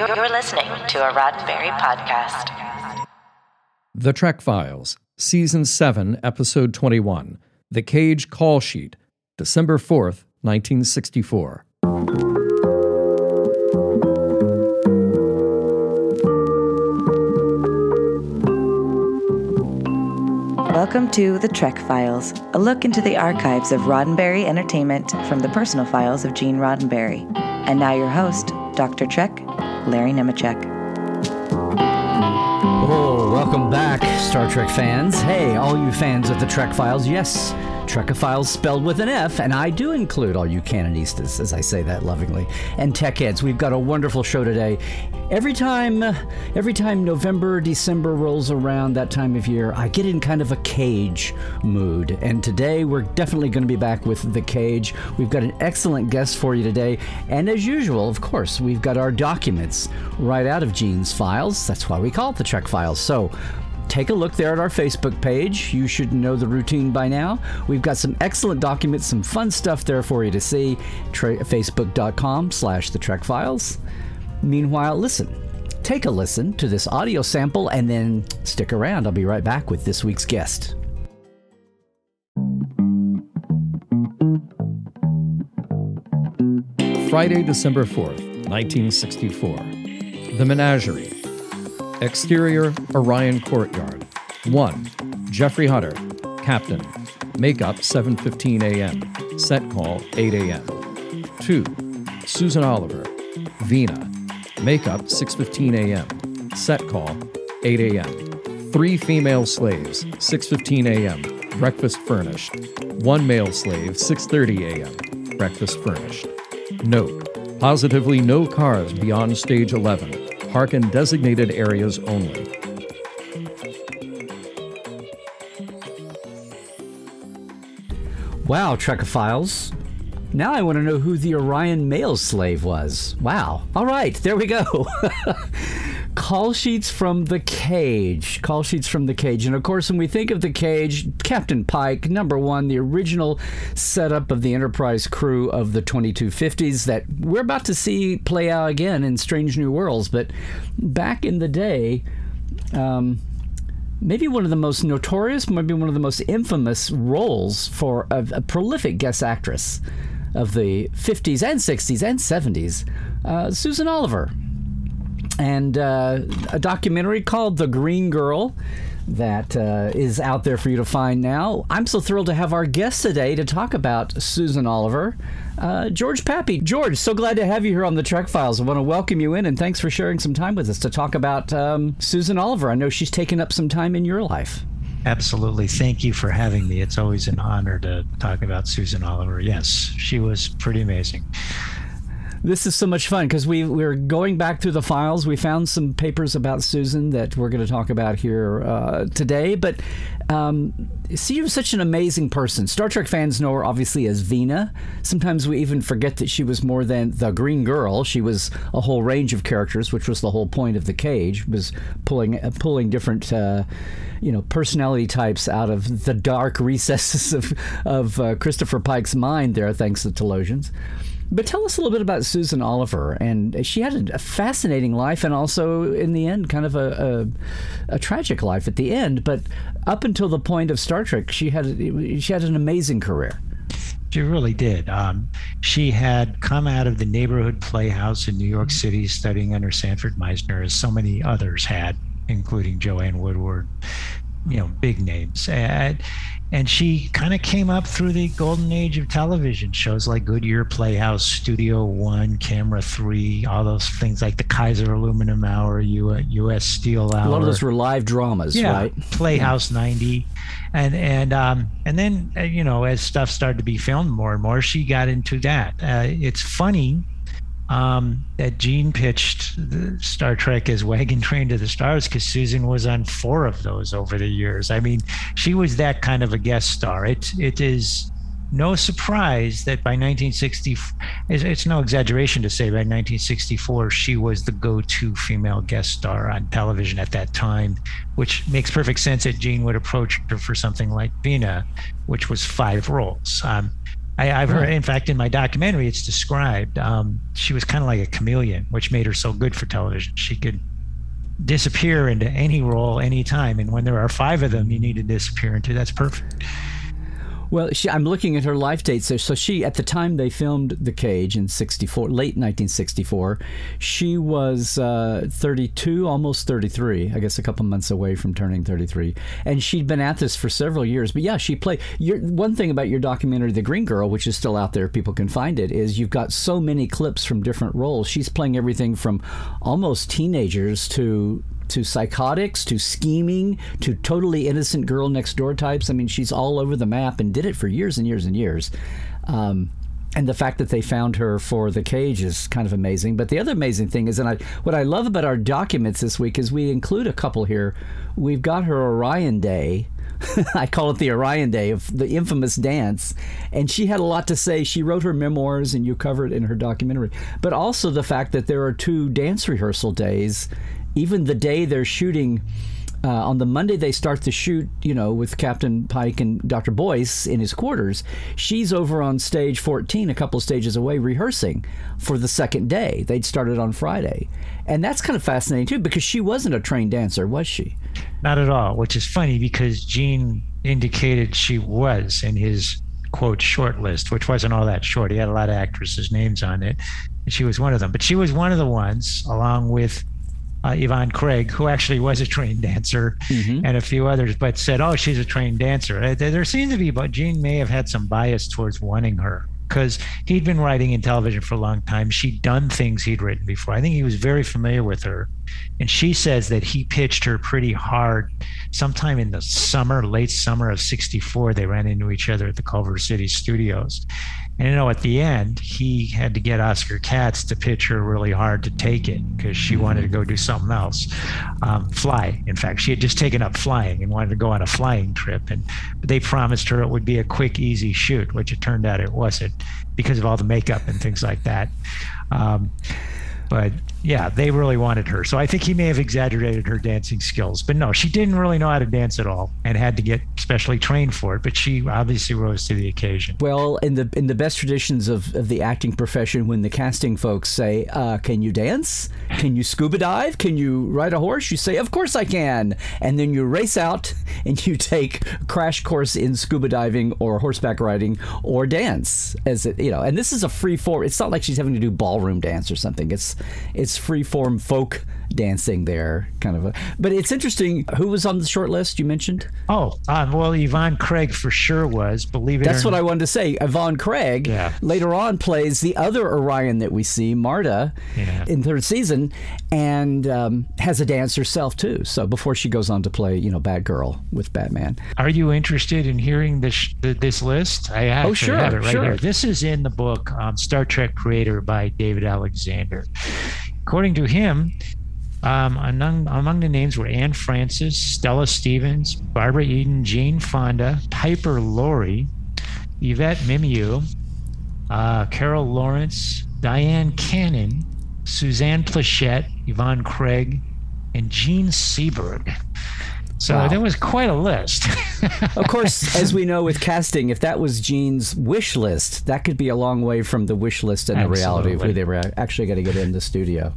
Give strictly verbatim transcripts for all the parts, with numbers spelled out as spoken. You're listening to a Roddenberry podcast. The Trek Files, Season seven, Episode twenty-one, The Cage Call Sheet, December fourth, nineteen sixty-four. Welcome to The Trek Files, a look into the archives of Roddenberry Entertainment from the personal files of Gene Roddenberry. And now your host, Doctor Trek, Larry Nemecek. Oh, welcome back, Star Trek fans. Hey, all you fans of the Trek Files. Yes, Trekophiles spelled with an F, and I do include all you canonistas, as I say that lovingly, and tech heads. We've got a wonderful show today. Every time, every time November, December rolls around, that time of year, I get in kind of a cage mood, and today we're definitely going to be back with The Cage. We've got an excellent guest for you today, and as usual, of course, we've got our documents right out of Gene's files. That's why we call it the Trek Files. So take a look there at our Facebook page. You should know the routine by now. We've got some excellent documents, some fun stuff there for you to see. Tra- Facebook.com slash The Trek Files. Meanwhile, listen, take a listen to this audio sample and then stick around. I'll be right back with this week's guest. Friday, December fourth, nineteen sixty-four. The Menagerie. Exterior, Orion Courtyard. one. Jeffrey Hunter, Captain. Makeup, seven fifteen a.m. Set call, eight a.m. two. Susan Oliver, Vina. Makeup, six fifteen a.m. Set call, eight a.m. three female slaves, six fifteen a.m. Breakfast furnished. one male slave, six thirty a.m. Breakfast furnished. Note, positively no cars beyond stage eleven. Park and designated areas only. Wow, Trekophiles. Now I want to know who the Orion male slave was. Wow. All right, there we go. Call sheets from The Cage. Call sheets from The Cage. And of course, when we think of The Cage, Captain Pike, number one, the original setup of the Enterprise crew of the twenty-two fifties that we're about to see play out again in Strange New Worlds. But back in the day, um, maybe one of the most notorious, maybe one of the most infamous roles for a, a prolific guest actress of the fifties and sixties and seventies, uh, Susan Oliver. And uh, a documentary called The Green Girl that uh, is out there for you to find now. I'm so thrilled to have our guest today to talk about Susan Oliver, uh, George Pappy. George, so glad to have you here on the Trek Files. I want to welcome you in, and thanks for sharing some time with us to talk about um, Susan Oliver. I know she's taken up some time in your life. Absolutely. Thank you for having me. It's always an honor to talk about Susan Oliver. Yes, she was pretty amazing. This is so much fun because we, we were going back through the files. We found some papers about Susan that we're going to talk about here uh, today. But um, she was such an amazing person. Star Trek fans know her, obviously, as Vina. Sometimes we even forget that she was more than the Green Girl. She was a whole range of characters, which was the whole point of The Cage, was pulling uh, pulling different uh, you know, personality types out of the dark recesses of, of uh, Christopher Pike's mind there, thanks to the Talosians. But tell us a little bit about Susan Oliver. And she had a fascinating life and also, in the end, kind of a, a, a tragic life at the end. But up until the point of Star Trek, she had she had an amazing career. She really did. Um, she had come out of the Neighborhood Playhouse in New York City studying under Sanford Meisner, as so many others had, including Joanne Woodward, you know, big names. And, And she kind of came up through the golden age of television, shows like Goodyear Playhouse, Studio One, Camera Three, all those things like the Kaiser Aluminum Hour, U S Steel Hour. A lot of those were live dramas, yeah, right? Playhouse yeah. ninety. And and um, and then, you know, as stuff started to be filmed more and more, she got into that. Uh, it's funny um, that Gene pitched Star Trek as Wagon Train to the Stars because Susan was on four of those over the years. I mean, she was that kind of a guest star. It, it is no surprise that by nineteen sixty, it's no exaggeration to say by nineteen sixty-four, she was the go-to female guest star on television at that time, which makes perfect sense that Gene would approach her for something like Vina, which was five roles. Um, I, I've heard, in fact, in my documentary, it's described. Um, she was kind of like a chameleon, which made her so good for television. She could disappear into any role, any time. And when there are five of them you need to disappear into, that's perfect. Well, she, I'm looking at her life dates there. So she, at the time they filmed The Cage in sixty-four, late nineteen sixty-four, she was uh, thirty-two, almost thirty-three, I guess a couple months away from turning thirty-three. And she'd been at this for several years. But yeah, she played. Your, one thing about your documentary, The Green Girl, which is still out there, people can find it, is you've got so many clips from different roles. She's playing everything from almost teenagers to... to psychotics, to scheming, to totally innocent girl next door types. I mean, she's all over the map and did it for years and years and years. Um, and the fact that they found her for The Cage is kind of amazing. But the other amazing thing is, and I, what I love about our documents this week is we include a couple here. We've got her Orion Day. I call it the Orion Day of the infamous dance. And she had a lot to say. She wrote her memoirs, and you cover it in her documentary. But also the fact that there are two dance rehearsal days. Even the day they're shooting, uh, on the Monday they start the shoot, you know, with Captain Pike and Doctor Boyce in his quarters. She's over on stage fourteen, a couple stages away, rehearsing for the second day. They'd started on Friday. And that's kind of fascinating, too, because she wasn't a trained dancer, was she? Not at all, which is funny because Gene indicated she was in his, quote, short list, which wasn't all that short. He had a lot of actresses' names on it, and she was one of them. But she was one of the ones, along with Uh, Yvonne Craig, who actually was a trained dancer, mm-hmm. and a few others, but said, oh, she's a trained dancer. There, there seemed to be, but Gene may have had some bias towards wanting her because he'd been writing in television for a long time. She'd done things he'd written before. I think he was very familiar with her. And she says that he pitched her pretty hard. Sometime in the summer, late summer of sixty-four, they ran into each other at the Culver City studios. And, you know, at the end, he had to get Oscar Katz to pitch her really hard to take it because she mm-hmm. wanted to go do something else, um, fly. In fact, she had just taken up flying and wanted to go on a flying trip. And they promised her it would be a quick, easy shoot, which it turned out it wasn't because of all the makeup and things like that. Um, but, yeah, they really wanted her. So I think he may have exaggerated her dancing skills. But, no, she didn't really know how to dance at all and had to get specially trained for it, but she obviously rose to the occasion. Well, in the in the best traditions of, of the acting profession, when the casting folks say, uh, can you dance? Can you scuba dive? Can you ride a horse? You say, of course I can. And then you race out and you take a crash course in scuba diving or horseback riding or dance. As it, you know, and this is a free form. It's not like she's having to do ballroom dance or something. It's it's free form folk dancing there, kind of. A, but it's interesting. Who was on the short list you mentioned? Oh, um, well, Yvonne Craig for sure was. Believe it. That's or not. That's what I wanted to say. Yvonne Craig yeah. later on plays the other Orion that we see, Marta, yeah. in third season, and um, has a dance herself too. So before she goes on to play, you know, Batgirl with Batman. Are you interested in hearing this this list? I actually oh, sure, have it right sure. here. This is in the book um, Star Trek Creator by David Alexander. According to him. Um, among, among the names were Anne Francis, Stella Stevens, Barbara Eden, Jane Fonda, Piper Laurie, Yvette Mimieux, uh, Carol Lawrence, Diane Cannon, Suzanne Plachette, Yvonne Craig, and Gene Seberg. So wow. There was quite a list. Of course, as we know with casting, if that was Gene's wish list, that could be a long way from the wish list and Absolutely. The reality of who they were actually going to get in the studio.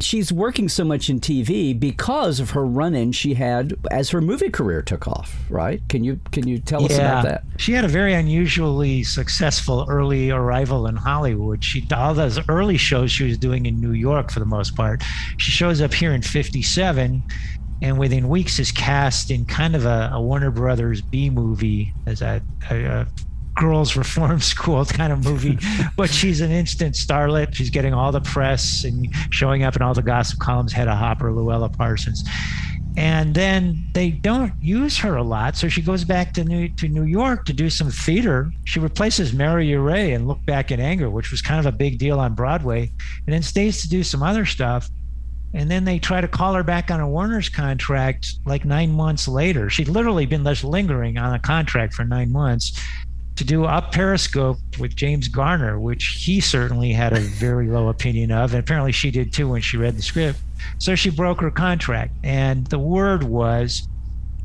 She's working so much in T V because of her run-in she had as her movie career took off, right? Can you can you tell yeah. us about that? She had a very unusually successful early arrival in Hollywood. She all those early shows she was doing in New York for the most part. She shows up here in fifty-seven, and within weeks is cast in kind of a, a Warner Brothers B movie as a, a, a girls reform school kind of movie, but she's an instant starlet. She's getting all the press and showing up in all the gossip columns, Hedda Hopper, Luella Parsons. And then they don't use her a lot. So she goes back to New, to New York to do some theater. She replaces Mary Uray in Look Back in Anger, which was kind of a big deal on Broadway, and then stays to do some other stuff. And then they try to call her back on a Warner's contract like nine months later. She'd literally been left lingering on a contract for nine months. To do Up Periscope with James Garner, which he certainly had a very low opinion of, and apparently she did too when she read the script. So she broke her contract, and the word was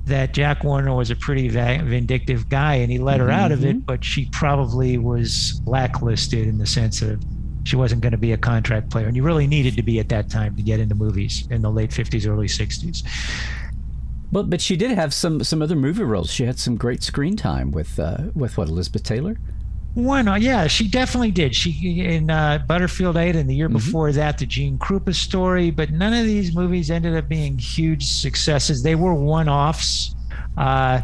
that Jack Warner was a pretty vindictive guy and he let her mm-hmm. out of it, but she probably was blacklisted in the sense of she wasn't going to be a contract player. And you really needed to be at that time to get into movies in the late fifties, early sixties. But but she did have some, some other movie roles. She had some great screen time with uh, with what, Elizabeth Taylor? One, yeah, she definitely did. She in uh, Butterfield eight and the year mm-hmm. before that, the Gene Krupa story. But none of these movies ended up being huge successes. They were one-offs, uh,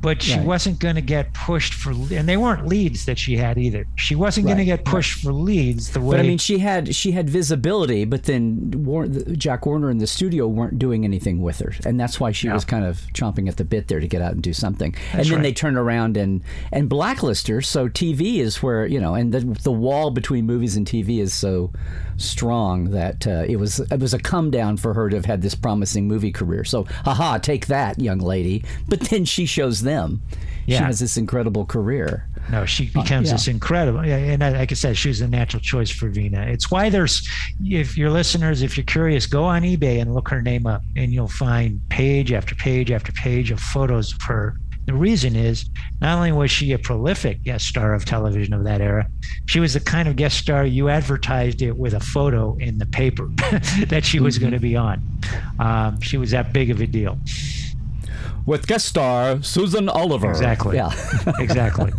but she right. wasn't going to get pushed for. And they weren't leads that she had either. She wasn't right. going to get pushed right. for leads the way. But I mean, she had she had visibility, but then War- Jack Warner and the studio weren't doing anything with her, and that's why she no. was kind of chomping at the bit there to get out and do something. That's and then right. they turn around and and blacklist her. So T V is where, you know, and the the wall between movies and T V is so strong that uh, it was it was a come down for her to have had this promising movie career. So haha, take that, young lady. But then she shows them. Them. Yeah. She has this incredible career. No, she becomes uh, yeah. this incredible. And like I said, she's a natural choice for Vina. It's why there's, if your listeners, if you're curious, go on eBay and look her name up and you'll find page after page after page of photos of her. The reason is not only was she a prolific guest star of television of that era, she was the kind of guest star you advertised it with a photo in the paper that she was mm-hmm. going to be on. Um, she was that big of a deal. With guest star Susan Oliver. Exactly. Yeah. Exactly.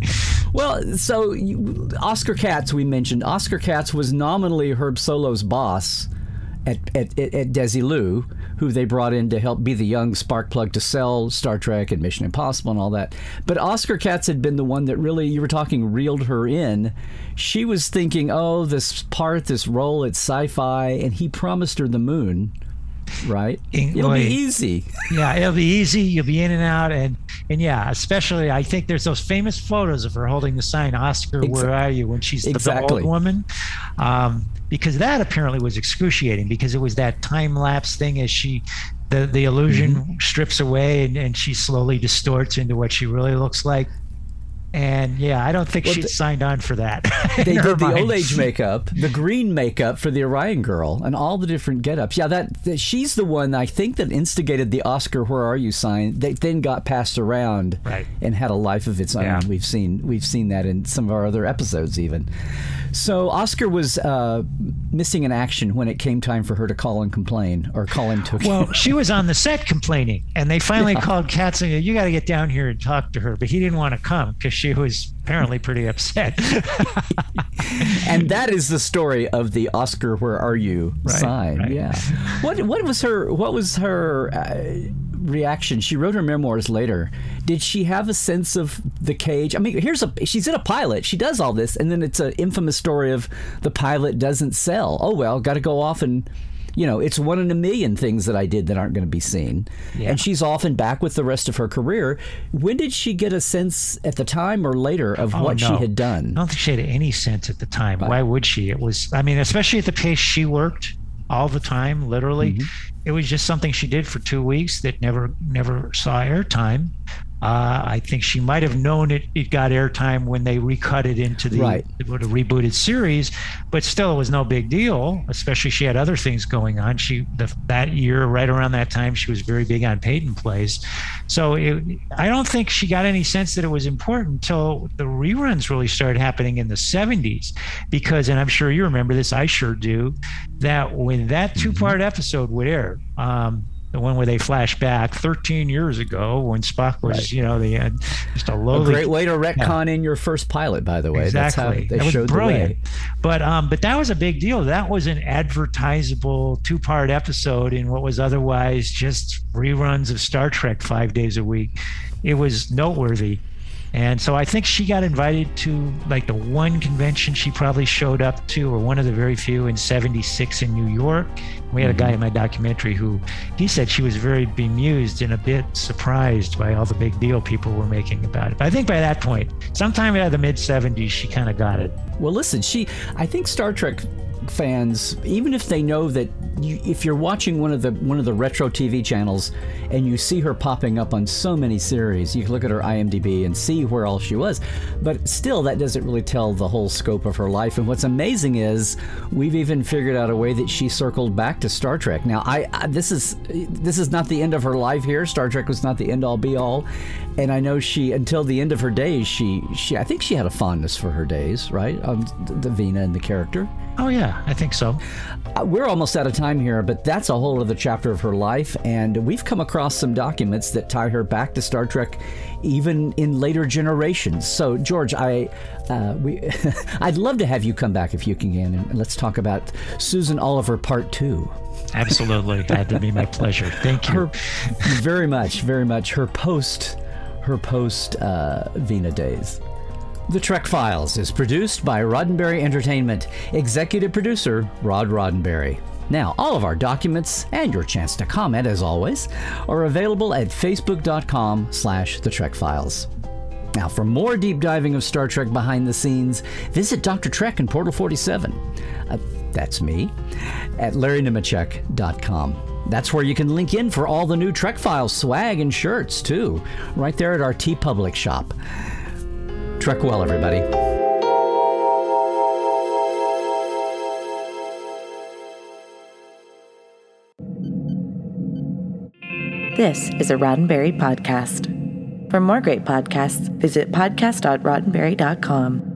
Well, so you, Oscar Katz, we mentioned. Oscar Katz was nominally Herb Solo's boss at at, at Desilu, who they brought in to help be the young spark plug to sell Star Trek and Mission Impossible and all that. But Oscar Katz had been the one that really, you were talking, reeled her in. She was thinking, oh, this part, this role, it's sci-fi, and he promised her the moon. Right. It'll be easy. Yeah, it'll be easy. You'll be in and out. And, and yeah, especially I think there's those famous photos of her holding the sign, Oscar, exactly. where are you? When she's exactly. the old woman. Um, because that apparently was excruciating because it was that time lapse thing as she, the, the illusion mm-hmm. strips away and, and she slowly distorts into what she really looks like. And yeah, I don't think well, she signed on for that. They did the mind. Old age makeup, the green makeup for the Orion Girl, and all the different get-ups. Yeah, that, that she's the one I think that instigated the Oscar "Where Are You" sign. That then got passed around right. and had a life of its own. Yeah. We've seen we've seen that in some of our other episodes even. So Oscar was uh, missing in action when it came time for her to call and complain, or call him to. Well, she was on the set complaining, and they finally yeah. called Katz and said, "You got to get down here and talk to her," but he didn't want to come because she. She was apparently pretty upset. And that is the story of the Oscar "Where Are You" right, sign. Right. Yeah. What what was her what was her uh, reaction? She wrote her memoirs later. Did she have a sense of The Cage? I mean, here's a she's in a pilot. She does all this and then it's an infamous story of the pilot doesn't sell. Oh well, got to go off and you know, it's one in a million things that I did that aren't going to be seen. Yeah. And she's off and back with the rest of her career. When did she get a sense at the time or later of oh, what no. she had done? I don't think she had any sense at the time. But, why would she? It was, I mean, especially at the pace she worked all the time, literally. Mm-hmm. It was just something she did for two weeks that never, never saw airtime. Uh, I think she might have known it, it got airtime when they recut it into the, right. the, the rebooted series, but still it was no big deal, especially she had other things going on. She the, that year, right around that time, she was very big on Peyton Place. So it, I don't think she got any sense that it was important until the reruns really started happening in the seventies because, and I'm sure you remember this, I sure do, that when that two-part mm-hmm. episode would air, um, the one where they flash back thirteen years ago when Spock was, right. you know, the uh, just a lowly. A great way to retcon yeah. in your first pilot, by the way. Exactly. That's how they that showed was brilliant. The way. But um, but that was a big deal. That was an advertisable two-part episode in what was otherwise just reruns of Star Trek five days a week. It was noteworthy. And so I think she got invited to like the one convention she probably showed up to, or one of the very few, in seventy-six in New York. We had mm-hmm. a guy in my documentary who he said she was very bemused and a bit surprised by all the big deal people were making about it. But I think by that point, sometime in the mid seventies, she kind of got it. Well, listen, she I think Star Trek fans, even if they know that you, if you're watching one of the one of the retro T V channels and you see her popping up on so many series, you can look at her I M D B and see where all she was. But still, that doesn't really tell the whole scope of her life. And what's amazing is we've even figured out a way that she circled back to Star Trek. Now, I, I this is this is not the end of her life here. Star Trek was not the end all be all. And I know she, until the end of her days, she she I think she had a fondness for her days, right? Um, the Vina and the character. Oh yeah, I think so. Uh, we're almost out of time here, but that's a whole other chapter of her life, and we've come across some documents that tie her back to Star Trek, even in later generations. So, George, I, uh, we, I'd love to have you come back if you can, and let's talk about Susan Oliver Part Two. Absolutely, that would be my pleasure. Thank you. Her, very much, very much. Her post, her post uh, Vina days. The Trek Files is produced by Roddenberry Entertainment. Executive producer, Rod Roddenberry. Now, all of our documents and your chance to comment, as always, are available at facebook.com slash The Trek Files. Now, for more deep diving of Star Trek behind the scenes, visit Doctor Trek in Portal forty-seven. Uh, that's me, at larry nemecek dot com. That's where you can link in for all the new Trek Files swag and shirts, too, right there at our TeePublic shop. Trek well, everybody. This is a Roddenberry podcast. For more great podcasts, visit podcast dot roddenberry dot com.